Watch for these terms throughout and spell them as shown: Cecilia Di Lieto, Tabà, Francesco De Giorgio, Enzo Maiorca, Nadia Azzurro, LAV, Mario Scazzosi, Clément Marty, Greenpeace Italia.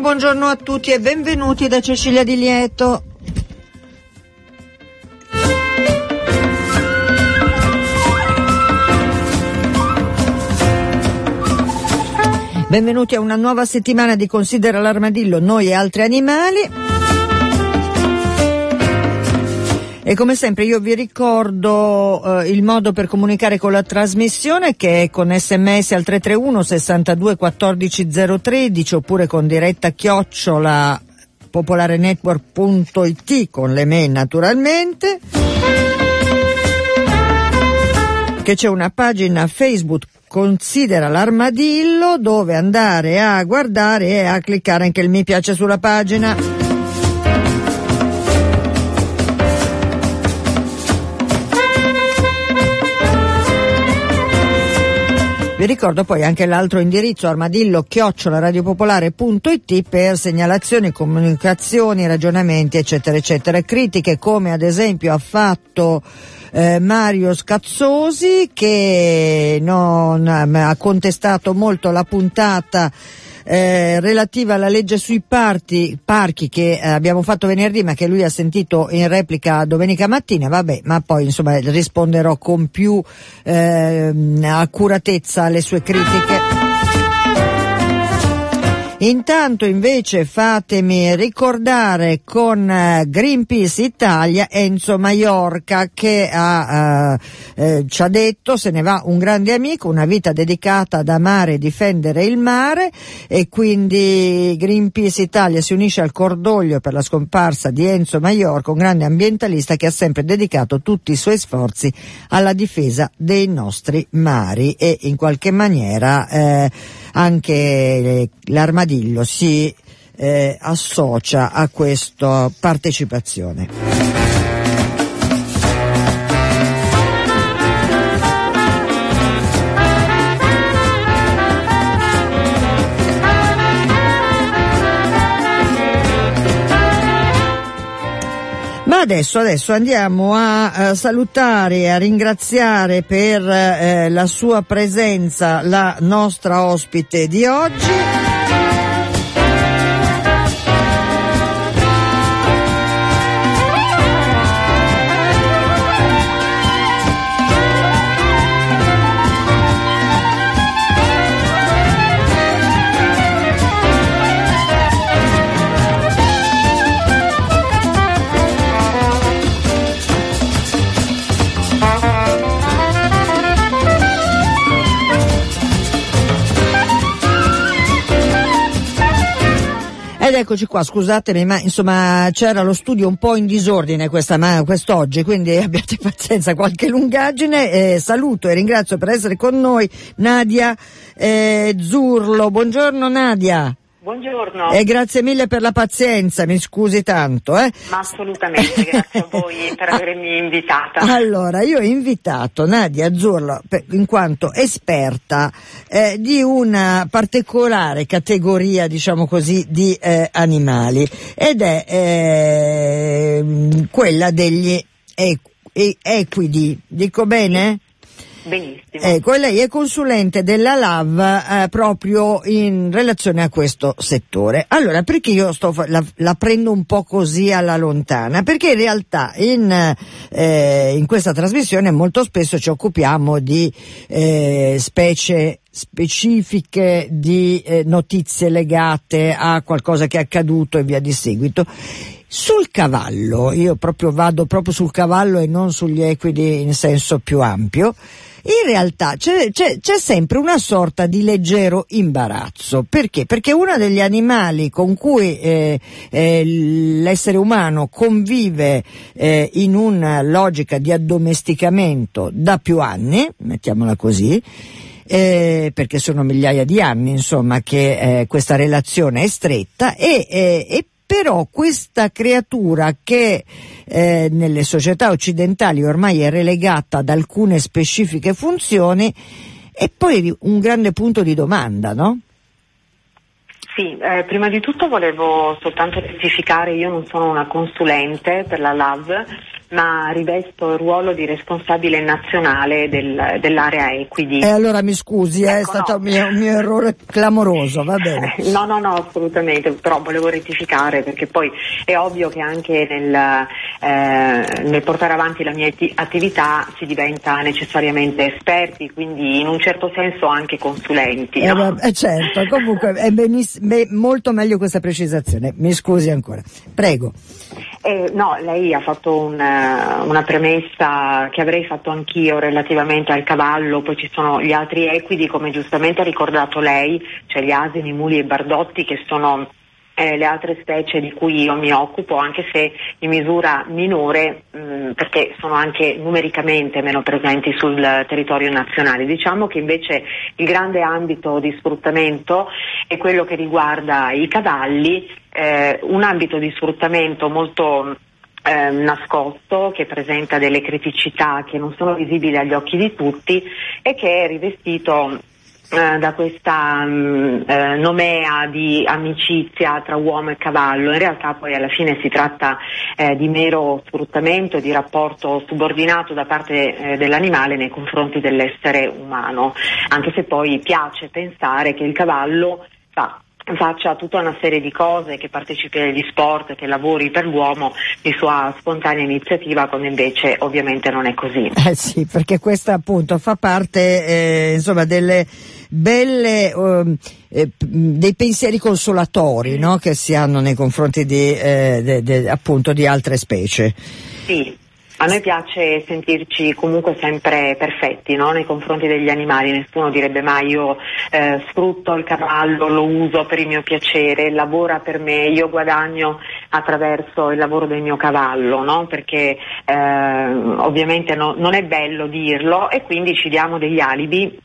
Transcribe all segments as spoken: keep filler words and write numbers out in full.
Buongiorno a tutti e benvenuti da Cecilia Di Lieto. Benvenuti a una nuova settimana di Considera l'armadillo, noi e altri animali. E come sempre io vi ricordo eh, il modo per comunicare con la trasmissione, che è con sms al tre tre uno sessantadue quattordici zero tredici oppure con diretta chiocciola popolarenetwork punto it con le mail naturalmente, che c'è una pagina Facebook Considera l'armadillo dove andare a guardare e a cliccare anche il mi piace sulla pagina. Vi ricordo poi anche l'altro indirizzo, armadillo chiocciola radio popolare punto it, per segnalazioni, comunicazioni, ragionamenti, eccetera, eccetera. Critiche, come ad esempio ha fatto eh, Mario Scazzosi, che non, ha contestato molto la puntata Eh, relativa alla legge sui parchi, parchi che eh, abbiamo fatto venerdì, ma che lui ha sentito in replica domenica mattina. Vabbè, ma poi insomma risponderò con più eh, accuratezza alle sue critiche. Intanto invece fatemi ricordare con eh, Greenpeace Italia Enzo Maiorca, che ha, eh, eh, ci ha detto se ne va un grande amico, una vita dedicata ad amare e difendere il mare, e quindi Greenpeace Italia si unisce al cordoglio per la scomparsa di Enzo Maiorca, un grande ambientalista che ha sempre dedicato tutti i suoi sforzi alla difesa dei nostri mari, e in qualche maniera eh, anche l'armadillo si eh, associa a questa partecipazione. Adesso, adesso andiamo a, a salutare e a ringraziare per eh, la sua presenza la nostra ospite di oggi. Ed eccoci qua, scusatemi, ma insomma c'era lo studio un po' in disordine questa, ma quest'oggi, quindi abbiate pazienza, qualche lungaggine. Eh, saluto e ringrazio per essere con noi Nadia Azzurro. Eh, buongiorno Nadia. Buongiorno. E grazie mille per la pazienza, mi scusi tanto. Eh. Ma assolutamente, grazie a voi per avermi invitata. Allora, io ho invitato Nadia Azzurro in quanto esperta eh, di una particolare categoria, diciamo così, di eh, animali, ed è eh, quella degli equidi, dico bene? Benissimo. Ecco, lei è consulente della L A V eh, proprio in relazione a questo settore. Allora, perché io sto la, la prendo un po' così alla lontana? Perché in realtà in, eh, in questa trasmissione molto spesso ci occupiamo di eh, specie specifiche, di eh, notizie legate a qualcosa che è accaduto e via di seguito. Sul cavallo, io proprio vado proprio sul cavallo e non sugli equidi in senso più ampio, in realtà c'è, c'è, c'è sempre una sorta di leggero imbarazzo. Perché? Perché uno degli animali con cui eh, eh, l'essere umano convive eh, in una logica di addomesticamento da più anni, mettiamola così, Eh, perché sono migliaia di anni insomma che eh, questa relazione è stretta, e, eh, e però questa creatura che eh, nelle società occidentali ormai è relegata ad alcune specifiche funzioni è poi un grande punto di domanda, no? Sì, eh, prima di tutto volevo soltanto specificare, io non sono una consulente per la L A V, ma rivesto il ruolo di responsabile nazionale del, dell'area equidi. E eh allora mi scusi, ecco, è stato no. un, mio, un mio errore clamoroso, va bene. No, no, no, assolutamente, però volevo rettificare, perché poi è ovvio che anche nel, eh, nel portare avanti la mia attività si diventa necessariamente esperti, quindi in un certo senso anche consulenti. Eh, no? eh, certo, comunque è beniss- be- molto meglio questa precisazione, mi scusi ancora, prego. Eh, no, lei ha fatto un una premessa che avrei fatto anch'io relativamente al cavallo, poi ci sono gli altri equidi, come giustamente ha ricordato lei, cioè gli asini, muli e bardotti, che sono eh, le altre specie di cui io mi occupo, anche se in misura minore, mh, perché sono anche numericamente meno presenti sul territorio nazionale. Diciamo che invece il grande ambito di sfruttamento è quello che riguarda i cavalli, eh, un ambito di sfruttamento molto Eh, nascosto, che presenta delle criticità che non sono visibili agli occhi di tutti e che è rivestito eh, da questa mh, eh, nomea di amicizia tra uomo e cavallo. In realtà poi alla fine si tratta eh, di mero sfruttamento, di rapporto subordinato da parte eh, dell'animale nei confronti dell'essere umano, anche se poi piace pensare che il cavallo fa faccia tutta una serie di cose, che partecipi agli sport, che lavori per l'uomo di sua spontanea iniziativa, quando invece ovviamente non è così. Eh sì, perché questa appunto fa parte eh, insomma delle belle eh, dei pensieri consolatori, no, che si hanno nei confronti di eh, de, de, appunto di altre specie. Sì. A noi piace sentirci comunque sempre perfetti, no? Nei confronti degli animali, nessuno direbbe mai io eh, sfrutto il cavallo, lo uso per il mio piacere, lavora per me, io guadagno attraverso il lavoro del mio cavallo, no? Perché eh, ovviamente no, non è bello dirlo, e quindi ci diamo degli alibi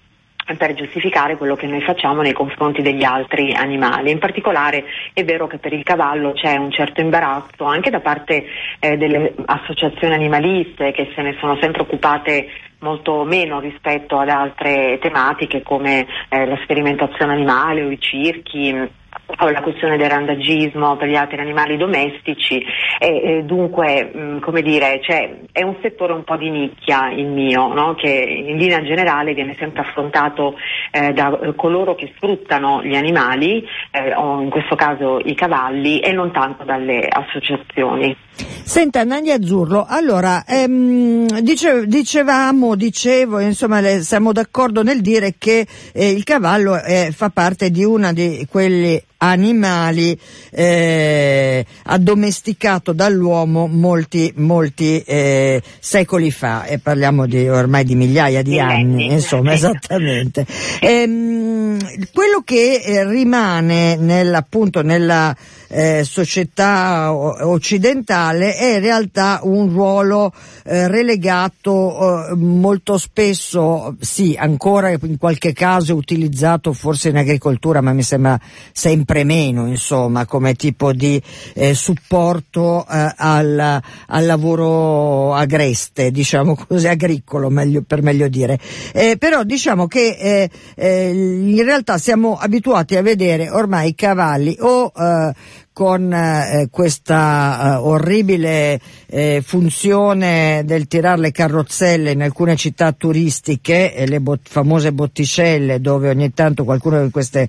per giustificare quello che noi facciamo nei confronti degli altri animali. In particolare è vero che per il cavallo c'è un certo imbarazzo anche da parte eh, delle associazioni animaliste, che se ne sono sempre occupate molto meno rispetto ad altre tematiche come eh, la sperimentazione animale o i circhi, o la questione del randagismo per gli altri animali domestici, e, e dunque mh, come dire, cioè, è un settore un po' di nicchia il mio, no? Che in linea generale viene sempre affrontato eh, da eh, coloro che sfruttano gli animali, eh, o in questo caso i cavalli, e non tanto dalle associazioni. Senta Nadia Azzurro, allora ehm, dice, dicevamo, dicevo insomma le, siamo d'accordo nel dire che eh, il cavallo eh, fa parte di una di quelli animali eh, addomesticato dall'uomo molti molti eh, secoli fa, e parliamo di ormai di migliaia di anni, insomma, esattamente. Ehm, quello che eh, rimane nella, appunto nella eh, società occidentale è in realtà un ruolo eh, relegato eh, molto spesso, sì, ancora in qualche caso utilizzato forse in agricoltura, ma mi sembra sempre meno, insomma, come tipo di eh, supporto eh, al, al lavoro agreste, diciamo così, agricolo, meglio, per meglio dire. Eh, però diciamo che eh, eh, in realtà siamo abituati a vedere ormai i cavalli o eh, con eh, questa eh, orribile eh, funzione del tirare le carrozzelle in alcune città turistiche, eh, le bot- famose botticelle, dove ogni tanto qualcuno di queste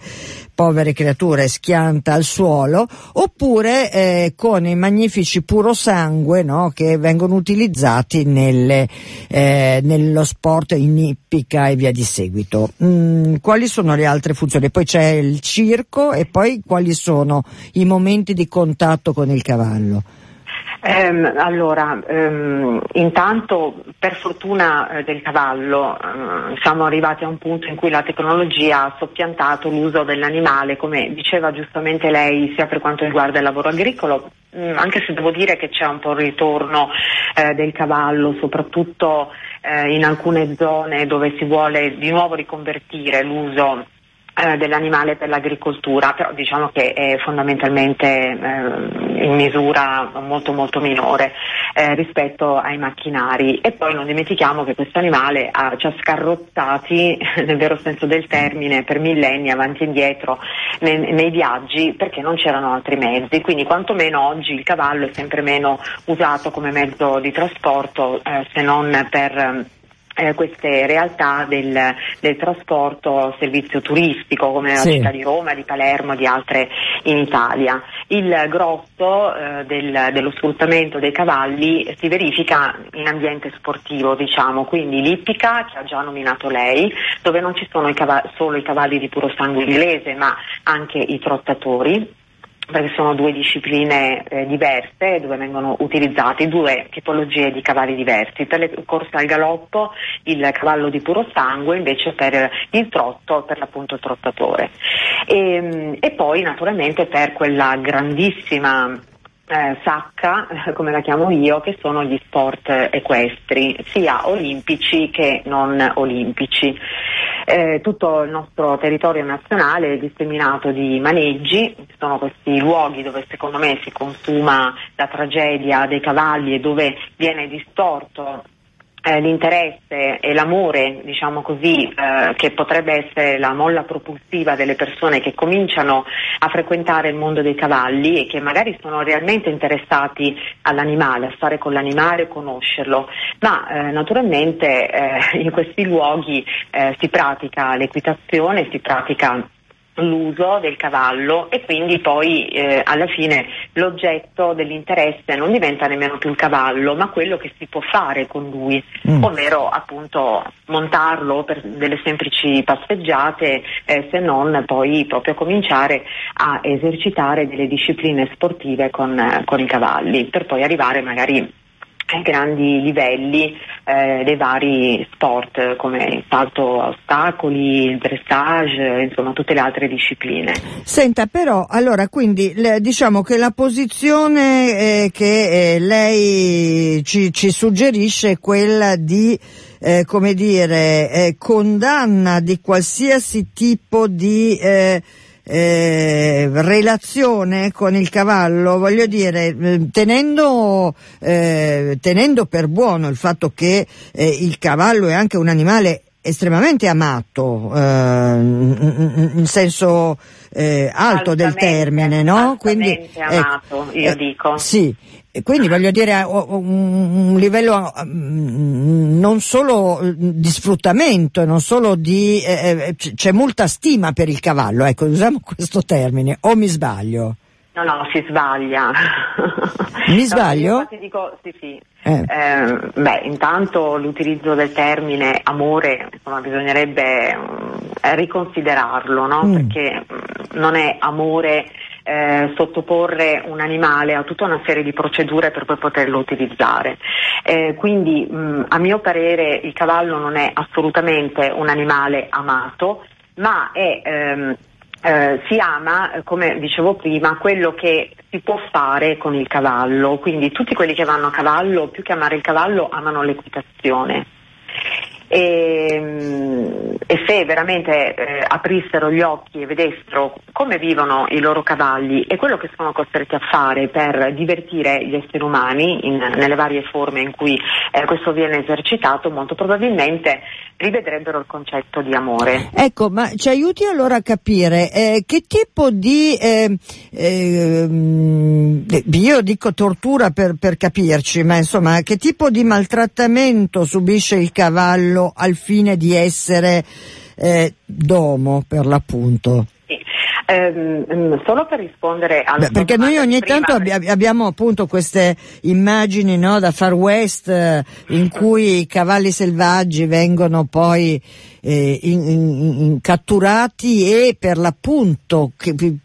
povere creature schianta al suolo, oppure eh, con i magnifici purosangue, no, che vengono utilizzati nelle, eh, nello sport in ippica e via di seguito. Mm, quali sono le altre funzioni? Poi c'è il circo, e poi quali sono i momenti di contatto con il cavallo? Ehm, allora, ehm, intanto per fortuna eh, del cavallo eh, siamo arrivati a un punto in cui la tecnologia ha soppiantato l'uso dell'animale, come diceva giustamente lei, sia per quanto riguarda il lavoro agricolo, mh, anche se devo dire che c'è un po' il ritorno eh, del cavallo, soprattutto eh, in alcune zone dove si vuole di nuovo riconvertire l'uso dell'animale per l'agricoltura, però diciamo che è fondamentalmente eh, in misura molto molto minore eh, rispetto ai macchinari. E poi non dimentichiamo che questo animale ha, ci ha scarrozzati nel vero senso del termine per millenni avanti e indietro nei, nei viaggi, perché non c'erano altri mezzi, quindi quantomeno oggi il cavallo è sempre meno usato come mezzo di trasporto eh, se non per Eh, queste realtà del, del trasporto servizio turistico come sì. La città di Roma, di Palermo, di altre in Italia. Il grosso eh, del, dello sfruttamento dei cavalli si verifica in ambiente sportivo, diciamo, quindi l'ippica, che ha già nominato lei, dove non ci sono i cavalli, solo i cavalli di puro sangue inglese, ma anche i trottatori, perché sono due discipline eh, diverse dove vengono utilizzate due tipologie di cavalli diversi. Per le corse al galoppo il cavallo di puro sangue, invece per il trotto per l'appunto il trottatore. E, e poi naturalmente per quella grandissima Eh, sacca, come la chiamo io, che sono gli sport equestri, sia olimpici che non olimpici. Eh, tutto il nostro territorio nazionale è disseminato di maneggi, sono questi luoghi dove secondo me si consuma la tragedia dei cavalli e dove viene distorto l'interesse e l'amore, diciamo così, eh, che potrebbe essere la molla propulsiva delle persone che cominciano a frequentare il mondo dei cavalli e che magari sono realmente interessati all'animale, a stare con l'animale, conoscerlo, ma eh, naturalmente eh, in questi luoghi eh, si pratica l'equitazione, si pratica l'uso del cavallo e quindi poi eh, alla fine l'oggetto dell'interesse non diventa nemmeno più il cavallo, ma quello che si può fare con lui, mm. ovvero appunto montarlo per delle semplici passeggiate, eh, se non poi proprio cominciare a esercitare delle discipline sportive con, eh, con i cavalli, per poi arrivare magari ai grandi livelli eh, dei vari sport come il salto a ostacoli, il dressage, insomma tutte le altre discipline. Senta, però allora quindi le, diciamo che la posizione eh, che eh, lei ci, ci suggerisce è quella di eh, come dire eh, condanna di qualsiasi tipo di eh, Eh, relazione con il cavallo, voglio dire, tenendo eh, tenendo per buono il fatto che eh, il cavallo è anche un animale estremamente amato eh, in senso eh, alto del termine, no? Quindi amato, eh, io dico. Eh, sì. E quindi voglio dire un livello non solo di sfruttamento, non solo di eh, c'è molta stima per il cavallo, ecco, usiamo questo termine, o mi sbaglio? No, no, si sbaglia. Mi no, sbaglio? Infatti dico sì, sì. Eh. Eh, beh, intanto l'utilizzo del termine amore, insomma, bisognerebbe eh, riconsiderarlo, no? Mm. Perché non è amore Eh, sottoporre un animale a tutta una serie di procedure per poi poterlo utilizzare, eh, quindi mh, a mio parere il cavallo non è assolutamente un animale amato, ma è ehm, eh, si ama, come dicevo prima, quello che si può fare con il cavallo, quindi tutti quelli che vanno a cavallo, più che amare il cavallo, amano l'equitazione. E, e se veramente eh, aprissero gli occhi e vedessero come vivono i loro cavalli e quello che sono costretti a fare per divertire gli esseri umani in, nelle varie forme in cui eh, questo viene esercitato, molto probabilmente rivedrebbero il concetto di amore. Ecco, ma ci aiuti allora a capire eh, che tipo di eh, eh, io dico tortura per, per capirci, ma insomma che tipo di maltrattamento subisce il cavallo al fine di essere eh, domo per l'appunto. Sì. Ehm, solo per rispondere alla Beh, perché noi ogni prima, tanto abbi- abbiamo appunto queste immagini, no, da Far West, in cui i cavalli selvaggi vengono poi eh, in, in, in, catturati e per l'appunto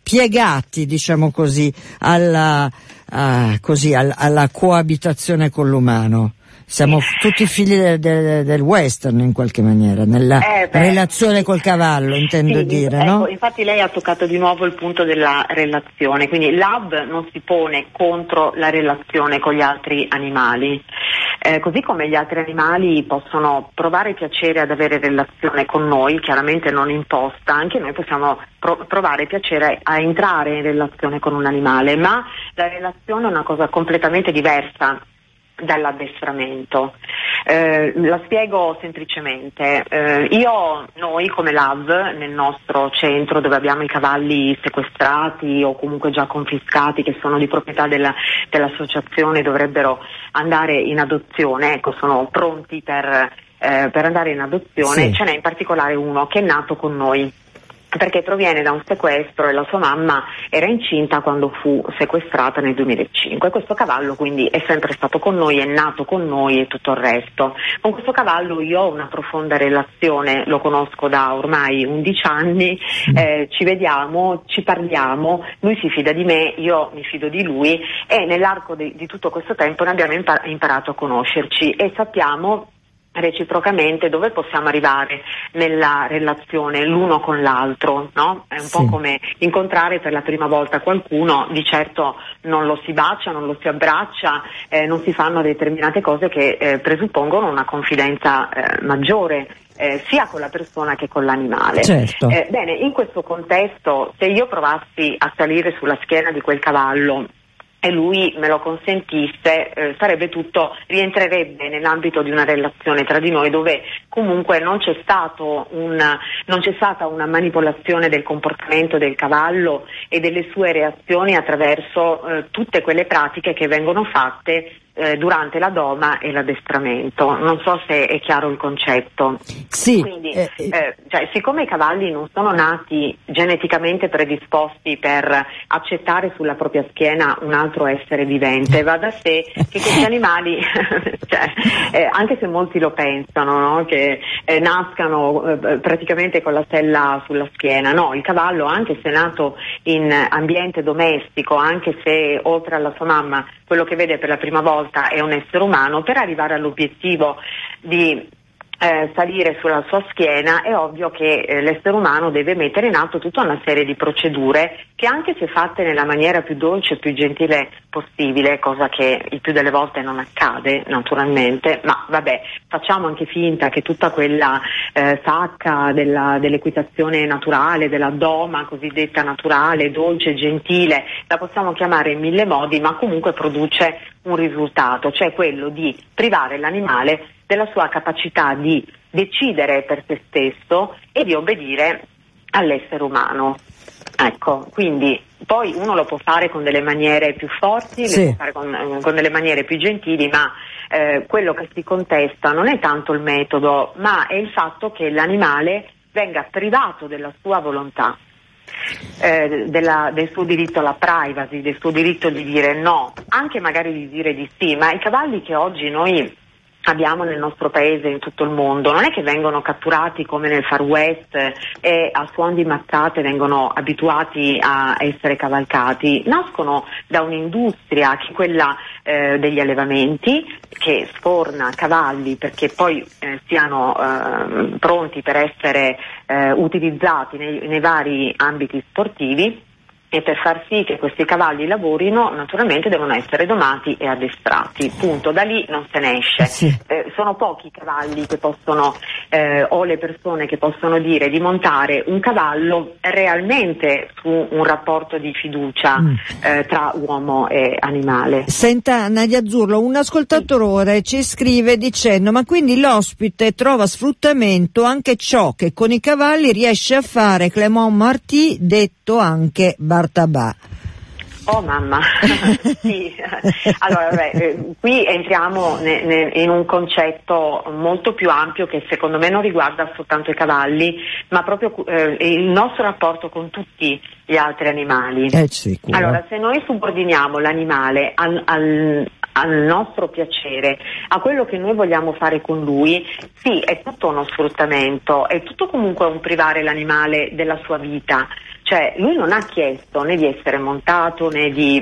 piegati, diciamo così, alla, a, così, alla, alla coabitazione con l'umano. Siamo tutti figli del, del, del western in qualche maniera, nella eh beh, relazione col cavallo, intendo sì, dire, ecco, no? Infatti lei ha toccato di nuovo il punto della relazione, quindi L A V non si pone contro la relazione con gli altri animali, eh, così come gli altri animali possono provare piacere ad avere relazione con noi, chiaramente non imposta, anche noi possiamo pro- provare piacere a entrare in relazione con un animale, ma la relazione è una cosa completamente diversa dall'addestramento. Eh, la spiego semplicemente. Eh, io, noi come L A V, nel nostro centro dove abbiamo i cavalli sequestrati o comunque già confiscati, che sono di proprietà della, dell'associazione, dovrebbero andare in adozione, ecco, sono pronti per, eh, per andare in adozione, sì. Ce n'è in particolare uno che è nato con noi, perché proviene da un sequestro e la sua mamma era incinta quando fu sequestrata nel duemilacinque. Questo cavallo quindi è sempre stato con noi, è nato con noi e tutto il resto. Con questo cavallo io ho una profonda relazione, lo conosco da ormai undici anni, eh, ci vediamo, ci parliamo, lui si fida di me, io mi fido di lui e nell'arco di, di tutto questo tempo ne abbiamo imparato a conoscerci e sappiamo reciprocamente dove possiamo arrivare nella relazione l'uno con l'altro, no? È un sì. po' come incontrare per la prima volta qualcuno, di certo non lo si bacia, non lo si abbraccia, eh, non si fanno determinate cose che eh, presuppongono una confidenza eh, maggiore. Eh, sia con la persona che con l'animale. Certo. Eh, bene, in questo contesto, se io provassi a salire sulla schiena di quel cavallo e lui me lo consentisse, eh, sarebbe tutto, rientrerebbe nell'ambito di una relazione tra di noi dove comunque non c'è stato un non c'è stata una manipolazione del comportamento del cavallo e delle sue reazioni attraverso eh, tutte quelle pratiche che vengono fatte eh, durante la doma e l'addestramento. Non so se è chiaro il concetto. Sì. Quindi, eh, eh, cioè, siccome i cavalli non sono nati geneticamente predisposti per accettare sulla propria schiena un altro essere vivente, va da sé che questi animali, cioè, eh, anche se molti lo pensano, no? Che eh, nascano eh, praticamente con la sella sulla schiena, no, il cavallo, anche se nato in ambiente domestico, anche se oltre alla sua mamma quello che vede per la prima volta è un essere umano, per arrivare all'obiettivo di Eh, salire sulla sua schiena è ovvio che eh, l'essere umano deve mettere in atto tutta una serie di procedure che, anche se fatte nella maniera più dolce e più gentile possibile, cosa che il più delle volte non accade naturalmente, ma vabbè, facciamo anche finta che tutta quella eh, sacca della, dell'equitazione naturale, della doma cosiddetta naturale, dolce, gentile, la possiamo chiamare in mille modi, ma comunque produce un risultato, cioè quello di privare l'animale della sua capacità di decidere per se stesso e di obbedire all'essere umano. Ecco, quindi poi uno lo può fare con delle maniere più forti, sì. Lo può fare con, con delle maniere più gentili, ma eh, quello che si contesta non è tanto il metodo, ma è il fatto che l'animale venga privato della sua volontà. Eh, della, del suo diritto alla privacy, del suo diritto di dire no, anche magari di dire di sì, ma i cavalli che oggi noi abbiamo nel nostro paese, in tutto il mondo, non è che vengono catturati come nel Far West e a suon di mazzate vengono abituati a essere cavalcati, nascono da un'industria che è quella eh, degli allevamenti, che sforna cavalli perché poi eh, siano eh, pronti per essere eh, utilizzati nei, nei vari ambiti sportivi. E per far sì che questi cavalli lavorino, naturalmente devono essere domati e addestrati, punto, da lì non se ne esce. Sì. Eh, sono pochi i cavalli che possono, eh, o le persone che possono dire di montare un cavallo realmente su un rapporto di fiducia mm. eh, tra uomo e animale. Senta, Nadia Azzurro, un ascoltatore sì. ci scrive dicendo: ma quindi l'ospite trova sfruttamento anche ciò che con i cavalli riesce a fare Clément Marty, detto anche Tabà. Oh mamma, sì, allora beh, qui entriamo ne, ne, in un concetto molto più ampio che secondo me non riguarda soltanto i cavalli, ma proprio eh, il nostro rapporto con tutti gli altri animali. È sicuro. Allora, se noi subordiniamo l'animale al, al, al nostro piacere, a quello che noi vogliamo fare con lui, sì, è tutto uno sfruttamento, è tutto comunque un privare l'animale della sua vita. Cioè, lui non ha chiesto né di essere montato, né di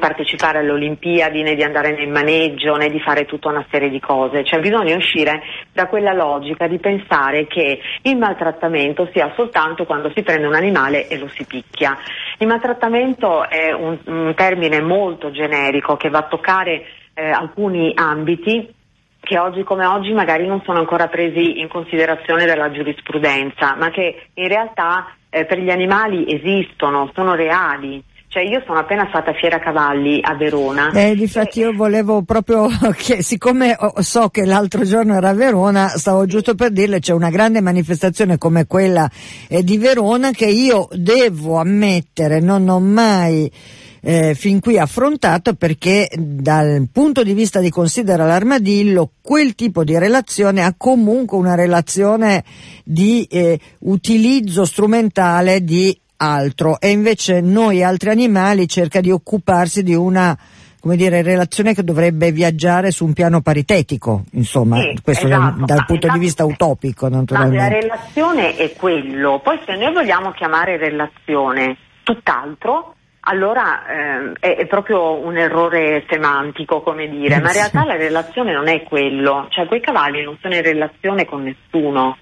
partecipare alle Olimpiadi, né di andare nel maneggio, né di fare tutta una serie di cose. Cioè, bisogna uscire da quella logica di pensare che il maltrattamento sia soltanto quando si prende un animale e lo si picchia. Il maltrattamento è un, un termine molto generico che va a toccare eh, alcuni ambiti che oggi come oggi magari non sono ancora presi in considerazione dalla giurisprudenza, ma che in realtà eh, per gli animali esistono, sono reali. Cioè, io sono appena stata a Fiera Cavalli a Verona. Eh, difatti io volevo proprio che, siccome so che l'altro giorno era a Verona, stavo giusto per dirle, c'è una grande manifestazione come quella eh, di Verona che io devo ammettere non ho mai eh, fin qui affrontato, perché dal punto di vista di Considera l'Armadillo quel tipo di relazione ha comunque una relazione di eh, utilizzo strumentale di altro, e invece noi altri animali cerca di occuparsi di una, come dire, relazione che dovrebbe viaggiare su un piano paritetico, insomma, sì, questo esatto, dal, dal ma, punto esatto, di vista utopico naturalmente. Ma la relazione è quello, poi se noi vogliamo chiamare relazione tutt'altro, allora ehm, è, è proprio un errore semantico, come dire, ma in realtà la relazione non è quello, cioè quei cavalli non sono in relazione con nessuno.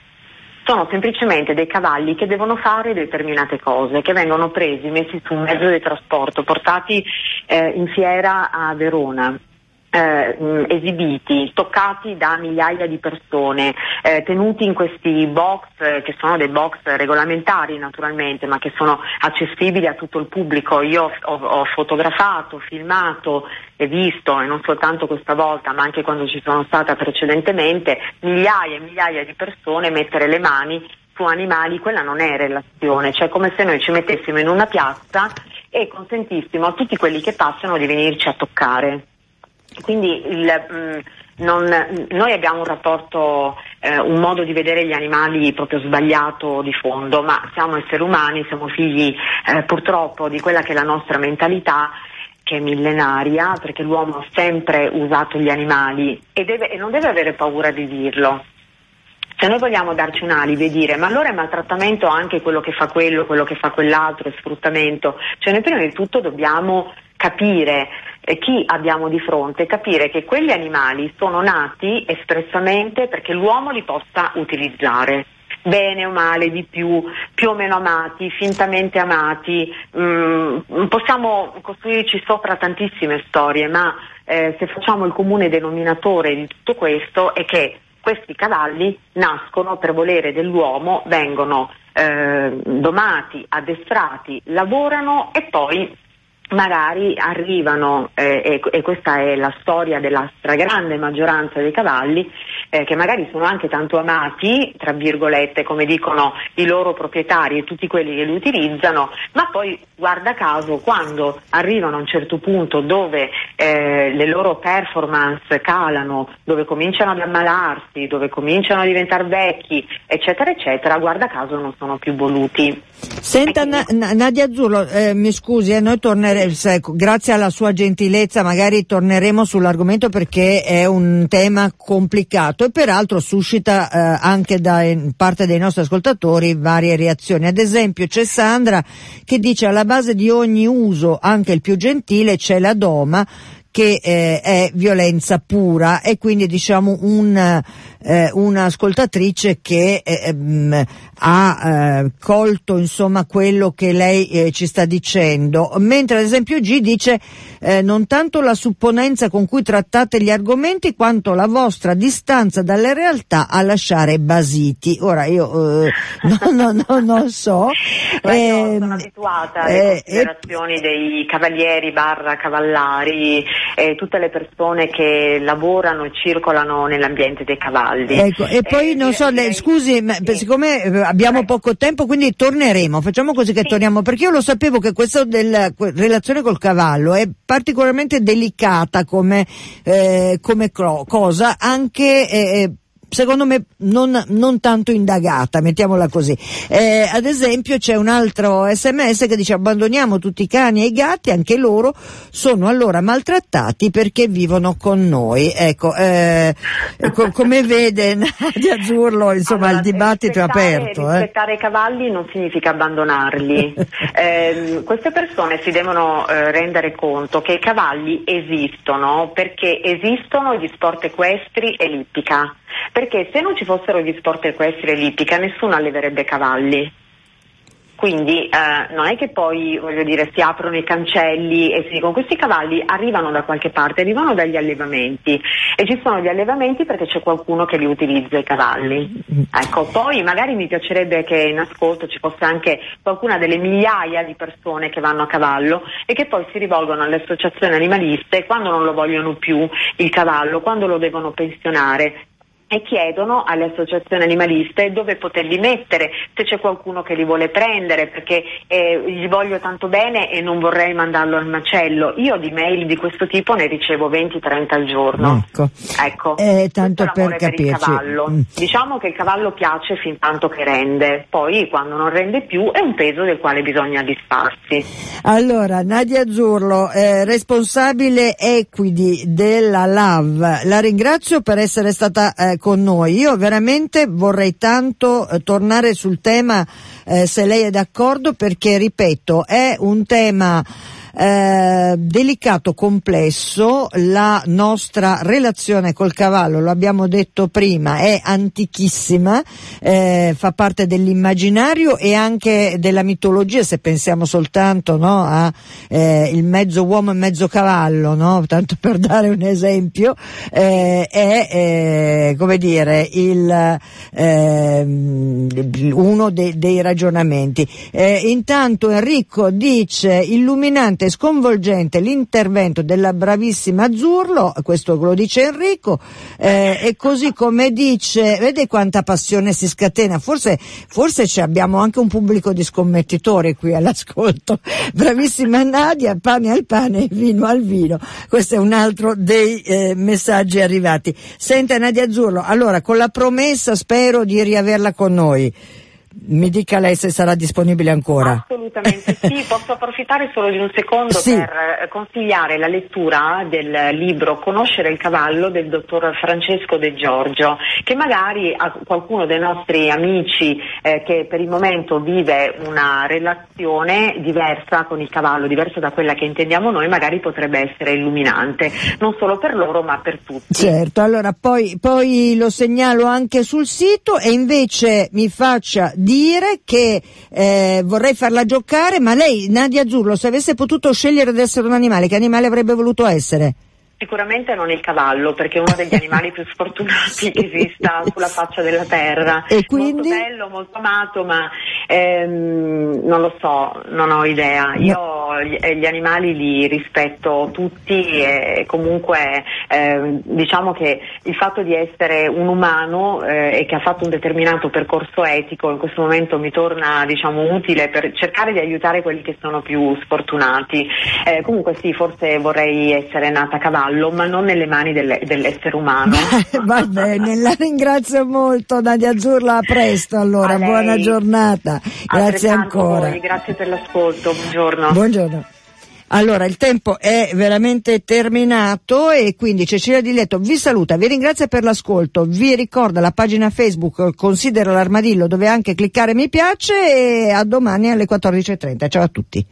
Sono semplicemente dei cavalli che devono fare determinate cose, che vengono presi, messi su un mezzo di trasporto, portati eh, in fiera a Verona, eh, mh, esibiti, toccati da migliaia di persone, eh, tenuti in questi box, eh, che sono dei box regolamentari naturalmente, ma che sono accessibili a tutto il pubblico. Io ho, ho fotografato, filmato e visto, e non soltanto questa volta ma anche quando ci sono stata precedentemente, migliaia e migliaia di persone mettere le mani su animali. Quella non è relazione, cioè come se noi ci mettessimo in una piazza e consentissimo a tutti quelli che passano di venirci a toccare. Quindi il, mh, non, noi abbiamo un rapporto, eh, un modo di vedere gli animali proprio sbagliato di fondo, ma siamo esseri umani, siamo figli eh, purtroppo di quella che è la nostra mentalità, che è millenaria, perché l'uomo ha sempre usato gli animali e, deve, e non deve avere paura di dirlo. Se noi vogliamo darci un alibi e dire ma allora è maltrattamento anche quello che fa quello, quello che fa quell'altro, è sfruttamento, cioè noi prima di tutto dobbiamo capire chi abbiamo di fronte, capire che quegli animali sono nati espressamente perché l'uomo li possa utilizzare, bene o male, di più, più o meno amati, fintamente amati. Mm, possiamo costruirci sopra tantissime storie, ma eh, se facciamo il comune denominatore di tutto questo è che questi cavalli nascono per volere dell'uomo, vengono eh, domati, addestrati, lavorano e poi magari arrivano, eh, e, e questa è la storia della stragrande maggioranza dei cavalli, eh, che magari sono anche tanto amati, tra virgolette, come dicono i loro proprietari e tutti quelli che li utilizzano, ma poi guarda caso quando arrivano a un certo punto dove eh, le loro performance calano, dove cominciano ad ammalarsi, dove cominciano a diventare vecchi, eccetera eccetera, guarda caso non sono più voluti. Senta, Na- Nadia Azzurro, eh, mi scusi, eh, noi torneremo, grazie alla sua gentilezza magari torneremo sull'argomento perché è un tema complicato e peraltro suscita eh, anche da parte dei nostri ascoltatori varie reazioni. Ad esempio c'è Sandra che dice: alla base di ogni uso, anche il più gentile, c'è la doma, che eh, è violenza pura, e quindi diciamo un, eh, un'ascoltatrice che eh, mh, ha eh, colto insomma quello che lei eh, ci sta dicendo, mentre ad esempio G dice eh, non tanto la supponenza con cui trattate gli argomenti quanto la vostra distanza dalle realtà a lasciare basiti. Ora io eh, non no, no, no, so eh, io sono abituata alle eh, considerazioni eh, dei cavalieri barra cavallari e tutte le persone che lavorano e circolano nell'ambiente dei cavalli. caldi. Ecco, e poi eh, non so, lei, scusi, ma, sì. siccome abbiamo eh. poco tempo, quindi torneremo, facciamo così che sì. torniamo, perché io lo sapevo che questa della relazione col cavallo è particolarmente delicata come, eh, come cro- cosa, anche... Eh, secondo me non, non tanto indagata, mettiamola così. Eh, ad esempio c'è un altro sms che dice: abbandoniamo tutti i cani e i gatti, anche loro sono allora maltrattati perché vivono con noi. Ecco, eh, co- come vede Nadia Azzurro, insomma, allora, il dibattito è aperto. Rispettare eh. i cavalli non significa abbandonarli. eh, queste persone si devono eh, rendere conto che i cavalli esistono perché esistono gli sport equestri e l'ippica. Perché se non ci fossero gli sport equestri e l'ippica nessuno alleverebbe cavalli. Quindi eh, non è che poi, voglio dire, si aprono i cancelli e si dicono questi cavalli arrivano da qualche parte, arrivano dagli allevamenti e ci sono gli allevamenti perché c'è qualcuno che li utilizza i cavalli. Ecco, poi magari mi piacerebbe che in ascolto ci fosse anche qualcuna delle migliaia di persone che vanno a cavallo e che poi si rivolgono alle associazioni animaliste quando non lo vogliono più il cavallo, quando lo devono pensionare, e chiedono alle associazioni animaliste dove poterli mettere, se c'è qualcuno che li vuole prendere, perché eh, gli voglio tanto bene e non vorrei mandarlo al macello. Io di mail di questo tipo ne ricevo venti trenta al giorno. Ecco, ecco. Eh, tanto per capirci. Per mm. Diciamo che il cavallo piace fin tanto che rende, poi quando non rende più è un peso del quale bisogna disfarsi. Allora, Nadia Azzurro, eh, responsabile Equidi della L A V, la ringrazio per essere stata eh, con noi. Io veramente vorrei tanto eh, tornare sul tema eh, se lei è d'accordo, perché ripeto è un tema eh, delicato, complesso. La nostra relazione col cavallo, lo abbiamo detto prima, è antichissima, eh, fa parte dell'immaginario e anche della mitologia, se pensiamo soltanto, no, a eh, il mezzo uomo e mezzo cavallo, no, tanto per dare un esempio, eh, è eh, come dire il eh, uno de- dei ragionamenti. Eh, intanto Enrico dice: illuminante, sconvolgente l'intervento della bravissima Azzurro, questo lo dice Enrico, eh, e così come dice, vede quanta passione si scatena, forse, forse ci abbiamo anche un pubblico di scommettitori qui all'ascolto. Bravissima Nadia, pane al pane e vino al vino, questo è un altro dei eh, messaggi arrivati. Senta Nadia Azzurro, allora con la promessa, spero di riaverla con noi, mi dica lei se sarà disponibile ancora. Assolutamente sì, posso approfittare solo di un secondo sì. per consigliare la lettura del libro Conoscere il cavallo del dottor Francesco De Giorgio, che magari a qualcuno dei nostri amici eh, che per il momento vive una relazione diversa con il cavallo, diversa da quella che intendiamo noi, magari potrebbe essere illuminante, non solo per loro ma per tutti. Certo, allora poi, poi lo segnalo anche sul sito. E invece mi faccia dire che eh, vorrei farla giocare, ma lei, Nadia Azzurro, se avesse potuto scegliere di essere un animale, che animale avrebbe voluto essere? Sicuramente non il cavallo, perché è uno degli animali più sfortunati sì. che esista sulla faccia della terra. E quindi? Molto bello, molto amato, ma ehm, non lo so, non ho idea. Io no. gli, gli animali li rispetto tutti e comunque eh, diciamo che il fatto di essere un umano eh, e che ha fatto un determinato percorso etico in questo momento mi torna, diciamo, utile per cercare di aiutare quelli che sono più sfortunati. Eh, comunque sì, forse vorrei essere nata a cavallo, ma non nelle mani delle, dell'essere umano. Va bene, la ringrazio molto Nadia Azzurro, a presto allora, a buona giornata. Grazie ancora. Voi, grazie per l'ascolto, buongiorno. Buongiorno. Allora, il tempo è veramente terminato e quindi Cecilia Di Lieto vi saluta, vi ringrazia per l'ascolto, vi ricorda la pagina Facebook Considera l'Armadillo, dove anche cliccare mi piace, e a domani alle quattordici e trenta. Ciao a tutti.